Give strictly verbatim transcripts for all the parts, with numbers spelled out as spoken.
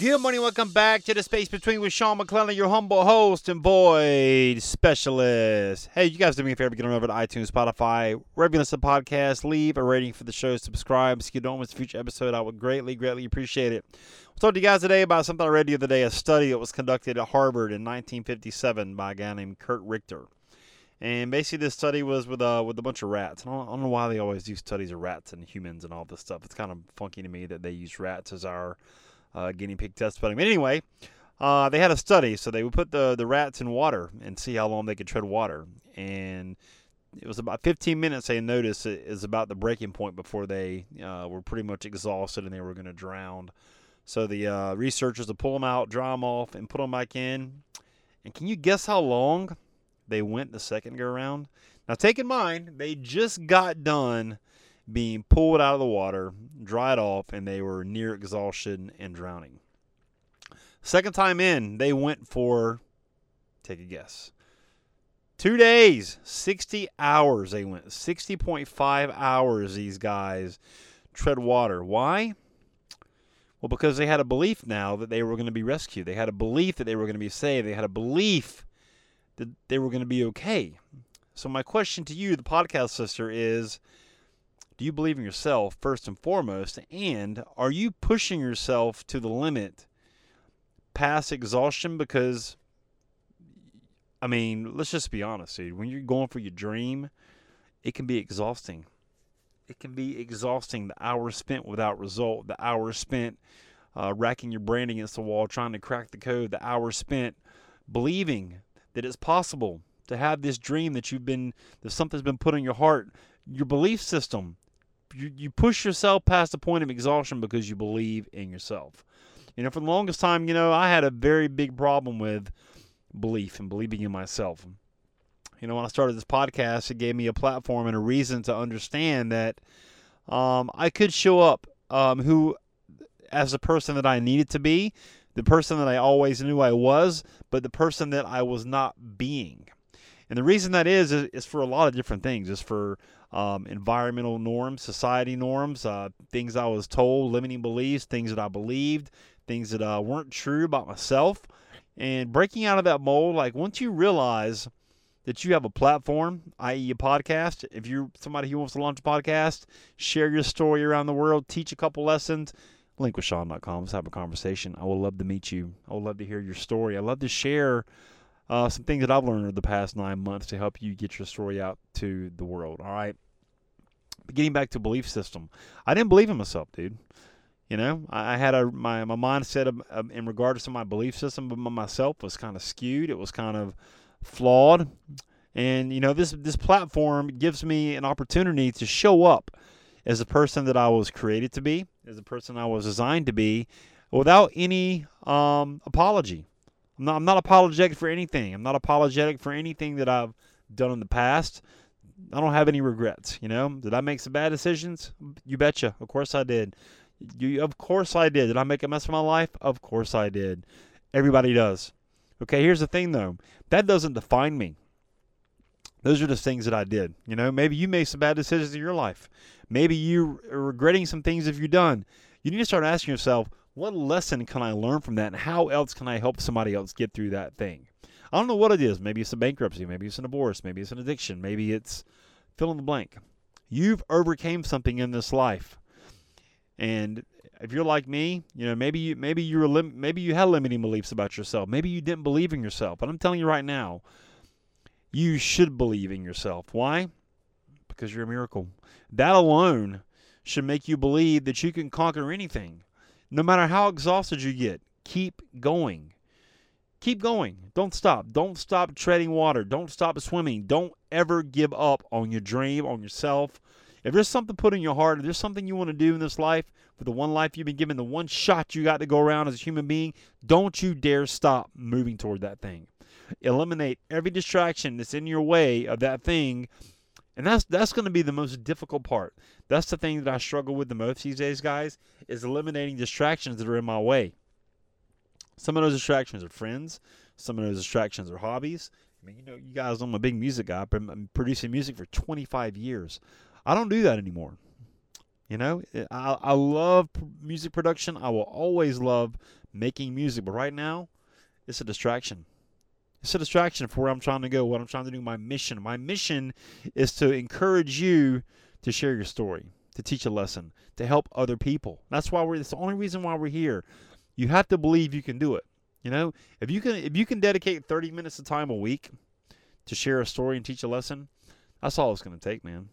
Good morning. Welcome back to The Space Between with Sean McClellan, your humble host and void specialist. Hey, you guys do me a favor. Get on over to iTunes, Spotify, wherever you listen to podcasts. Leave a rating for the show. Subscribe. So you don't miss a future episode. I would greatly, greatly appreciate it. I'll talk to you guys today about something I read the other day, a study that was conducted at Harvard in nineteen fifty-seven by a guy named Curt Richter. And basically this study was with uh, with a bunch of rats. I don't, I don't know why they always do studies of rats and humans and all this stuff. It's kind of funky to me that they use rats as our uh, guinea pig test bunny. But anyway, uh, they had a study. So they would put the, the rats in water and see how long they could tread water. And it was about fifteen minutes they noticed it is about the breaking point before they uh, were pretty much exhausted and they were going to drown. So the uh, researchers would pull them out, dry them off, and put them back in. And can you guess how long they went the second go around? Now, take in mind, they just got done being pulled out of the water, dried off, and they were near exhaustion and drowning. Second time in, they went for, take a guess, two days, sixty hours they went. sixty point five hours these guys tread water. Why? Well, because they had a belief now that they were going to be rescued. They had a belief that they were going to be saved. They had a belief that they were going to be okay. So my question to you, the podcast sister, is, do you believe in yourself first and foremost? And are you pushing yourself to the limit past exhaustion? Because, I mean, let's just be honest, dude. When you're going for your dream, it can be exhausting. It can be exhausting, the hours spent without result, the hours spent uh, racking your brain against the wall, trying to crack the code, the hours spent believing that it's possible to have this dream that you've been, that something's been put in your heart, your belief system. You, you push yourself past the point of exhaustion because you believe in yourself. You know, for the longest time, you know, I had a very big problem with belief and believing in myself. You know, when I started this podcast, it gave me a platform and a reason to understand that um, I could show up um, who, as the person that I needed to be, the person that I always knew I was, but the person that I was not being. And the reason that is, is, is for a lot of different things. It's for um, environmental norms, society norms, uh, things I was told, limiting beliefs, things that I believed, things that uh, weren't true about myself. And breaking out of that mold, like once you realize that you have a platform, that is a podcast, if you're somebody who wants to launch a podcast, share your story around the world, teach a couple lessons, link with Sean dot com. Let's have a conversation. I would love to meet you. I would love to hear your story. I love to share uh, some things that I've learned over the past nine months to help you get your story out to the world. All right. But getting back to belief system, I didn't believe in myself, dude. You know, I, I had a my my mindset of, of, in regards to my belief system, but my, myself was kind of skewed. It was kind of flawed, and you know, this this platform gives me an opportunity to show up as the person that I was created to be, as the person I was designed to be, without any um, apology. I'm not, I'm not apologetic for anything. I'm not apologetic for anything that I've done in the past. I don't have any regrets, you know. Did I make some bad decisions? You betcha. Of course I did. You, of course I did. Did I make a mess of my life? Of course I did. Everybody does. Okay, here's the thing, though. That doesn't define me. Those are the things that I did. You know, maybe you made some bad decisions in your life. Maybe you are regretting some things if you've done. You need to start asking yourself, what lesson can I learn from that? And how else can I help somebody else get through that thing? I don't know what it is. Maybe it's a bankruptcy. Maybe it's a divorce. Maybe it's an addiction. Maybe it's fill in the blank. You've overcame something in this life. And if you're like me, you know, maybe you, maybe you were lim- maybe you had limiting beliefs about yourself. Maybe you didn't believe in yourself. But I'm telling you right now, you should believe in yourself. Why? Because you're a miracle. That alone should make you believe that you can conquer anything. No matter how exhausted you get, keep going. Keep going. Don't stop. Don't stop treading water. Don't stop swimming. Don't ever give up on your dream, on yourself. If there's something put in your heart, if there's something you want to do in this life, for the one life you've been given, the one shot you got to go around as a human being, don't you dare stop moving toward that thing. Eliminate every distraction that's in your way of that thing. And that's that's going to be the most difficult part. That's the thing that I struggle with the most these days, guys, is eliminating distractions that are in my way. Some of those distractions are friends. Some of those distractions are hobbies. I mean, you know, you guys know I'm a big music guy. I've been producing music for twenty-five years. I don't do that anymore. You know, I, I love music production. I will always love making music. But right now, it's a distraction. It's a distraction for where I'm trying to go, what I'm trying to do, my mission. My mission is to encourage you to share your story, to teach a lesson, to help other people. That's why we're, it's the only reason why we're here. You have to believe you can do it. You know, if you can, if you can dedicate thirty minutes of time a week to share a story and teach a lesson, that's all it's going to take, man.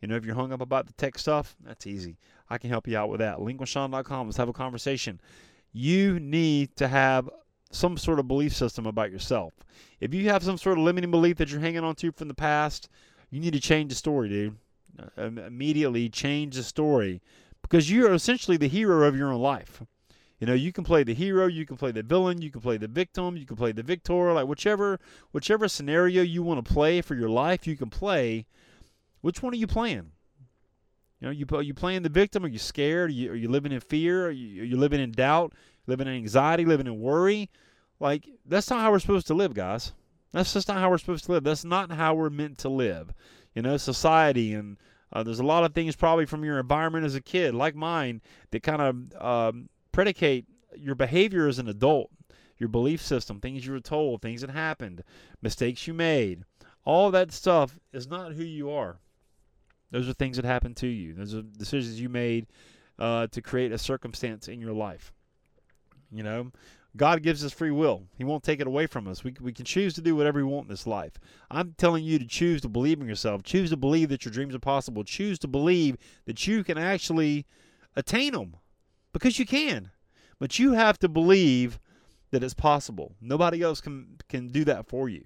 You know, if you're hung up about the tech stuff, that's easy. I can help you out with that. Link with Sean dot com. Let's have a conversation. You need to have some sort of belief system about yourself. If you have some sort of limiting belief that you're hanging on to from the past, you need to change the story, dude. Immediately change the story, because you are essentially the hero of your own life. You know, you can play the hero, you can play the villain, you can play the victim, you can play the victor, like whichever whichever scenario you want to play for your life, you can play. Which one are you playing? You know, you are you playing the victim? Are you scared? Are you, are you living in fear? Are you, are you living in doubt? Living in anxiety? Living in worry? Like, that's not how we're supposed to live, guys. That's just not how we're supposed to live. That's not how we're meant to live. You know, society and uh, there's a lot of things probably from your environment as a kid, like mine, that kind of um, predicate your behavior as an adult, your belief system, things you were told, things that happened, mistakes you made. All that stuff is not who you are. Those are things that happened to you. Those are decisions you made uh, to create a circumstance in your life. You know, God gives us free will. He won't take it away from us. We, we can choose to do whatever we want in this life. I'm telling you to choose to believe in yourself. Choose to believe that your dreams are possible. Choose to believe that you can actually attain them, because you can. But you have to believe that it's possible. Nobody else can, can do that for you.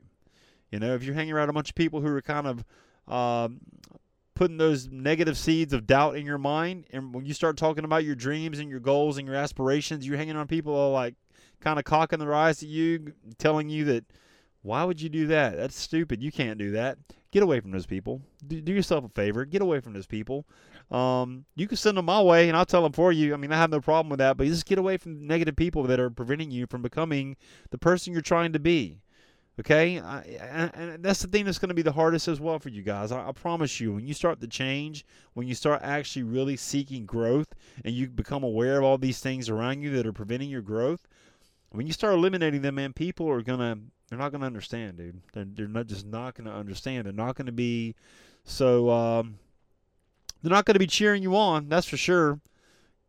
You know, if you're hanging around a bunch of people who are kind of... Um, putting those negative seeds of doubt in your mind, and when you start talking about your dreams and your goals and your aspirations, you're hanging on people all like kind of cocking their eyes at you, telling you that, why would you do that? That's stupid. You can't do that. Get away from those people. Do, do yourself a favor. Get away from those people. Um, you can send them my way, and I'll tell them for you. I mean, I have no problem with that, but just get away from negative people that are preventing you from becoming the person you're trying to be. Okay, I, I, and that's the thing that's going to be the hardest as well for you guys. I, I promise you, when you start to change, when you start actually really seeking growth, and you become aware of all these things around you that are preventing your growth, when you start eliminating them, man, people are going to, they're not going to understand, dude. They're, they're not just not going to understand. They're not going to be so, um, they're not going to be cheering you on, that's for sure.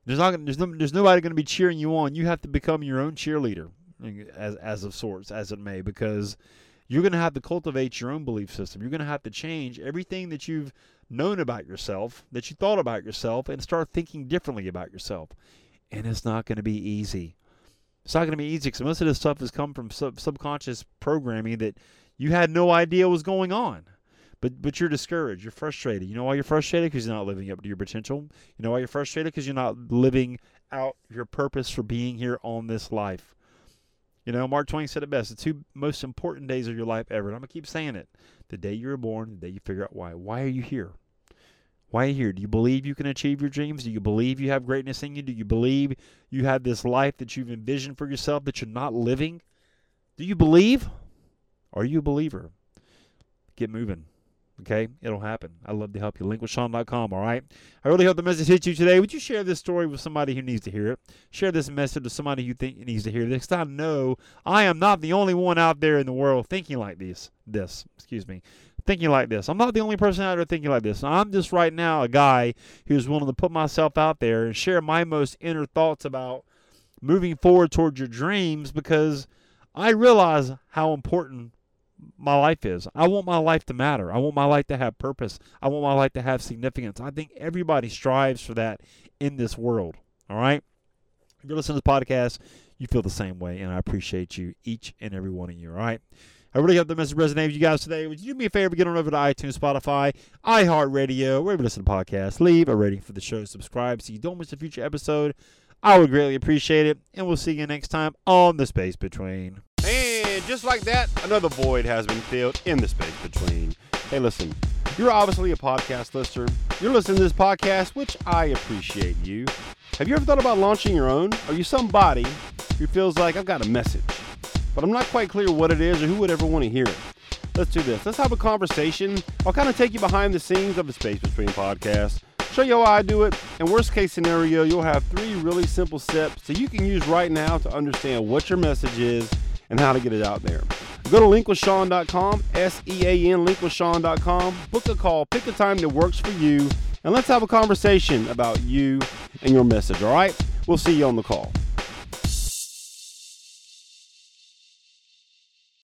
There's not, there's no, there's nobody going to be cheering you on. You have to become your own cheerleader. As as of sorts, as it may, because you're going to have to cultivate your own belief system. You're going to have to change everything that you've known about yourself, that you thought about yourself, and start thinking differently about yourself. And it's not going to be easy. It's not going to be easy, because most of this stuff has come from sub- subconscious programming that you had no idea was going on. But but you're discouraged. You're frustrated. You know why you're frustrated? Because you're not living up to your potential. You know why you're frustrated? Because you're not living out your purpose for being here on this life. You know, Mark Twain said it best, the two most important days of your life ever, and I'm going to keep saying it, the day you were born, the day you figure out why. Why are you here? Why are you here? Do you believe you can achieve your dreams? Do you believe you have greatness in you? Do you believe you have this life that you've envisioned for yourself that you're not living? Do you believe? Are you a believer? Get moving. Okay, it'll happen. I'd love to help you. Link with Sean dot com, all right? I really hope the message hit you today. Would you share this story with somebody who needs to hear it? Share this message with somebody you think needs to hear this. Because I know I am not the only one out there in the world thinking like this. This, excuse me. Thinking like this. I'm not the only person out there thinking like this. I'm just right now a guy who's willing to put myself out there and share my most inner thoughts about moving forward towards your dreams, because I realize how important my life is. I want my life to matter. I want my life to have purpose. I want my life to have significance. I think everybody strives for that in this world. All right? If you're listening to this podcast, you feel the same way, and I appreciate you, each and every one of you. All right? I really hope the message resonated with you guys today. Would you do me a favor? Get on over to iTunes, Spotify, iHeartRadio, wherever you listen to podcasts. Leave a rating for the show. Subscribe so you don't miss a future episode. I would greatly appreciate it, and we'll see you next time on The Space Between. And just like that, another void has been filled in the space between. Hey, listen, you're obviously a podcast listener. You're listening to this podcast, which I appreciate you. Have you ever thought about launching your own? Are you somebody who feels like, I've got a message, but I'm not quite clear what it is or who would ever want to hear it? Let's do this. Let's have a conversation. I'll kind of take you behind the scenes of the Space Between podcast. show you how I do it, and worst case scenario, you'll have three really simple steps that you can use right now to understand what your message is and how to get it out there. Go to link with Sean dot com, S E A N, link with Sean dot com, book a call, pick a time that works for you, and let's have a conversation about you and your message, all right? We'll see you on the call.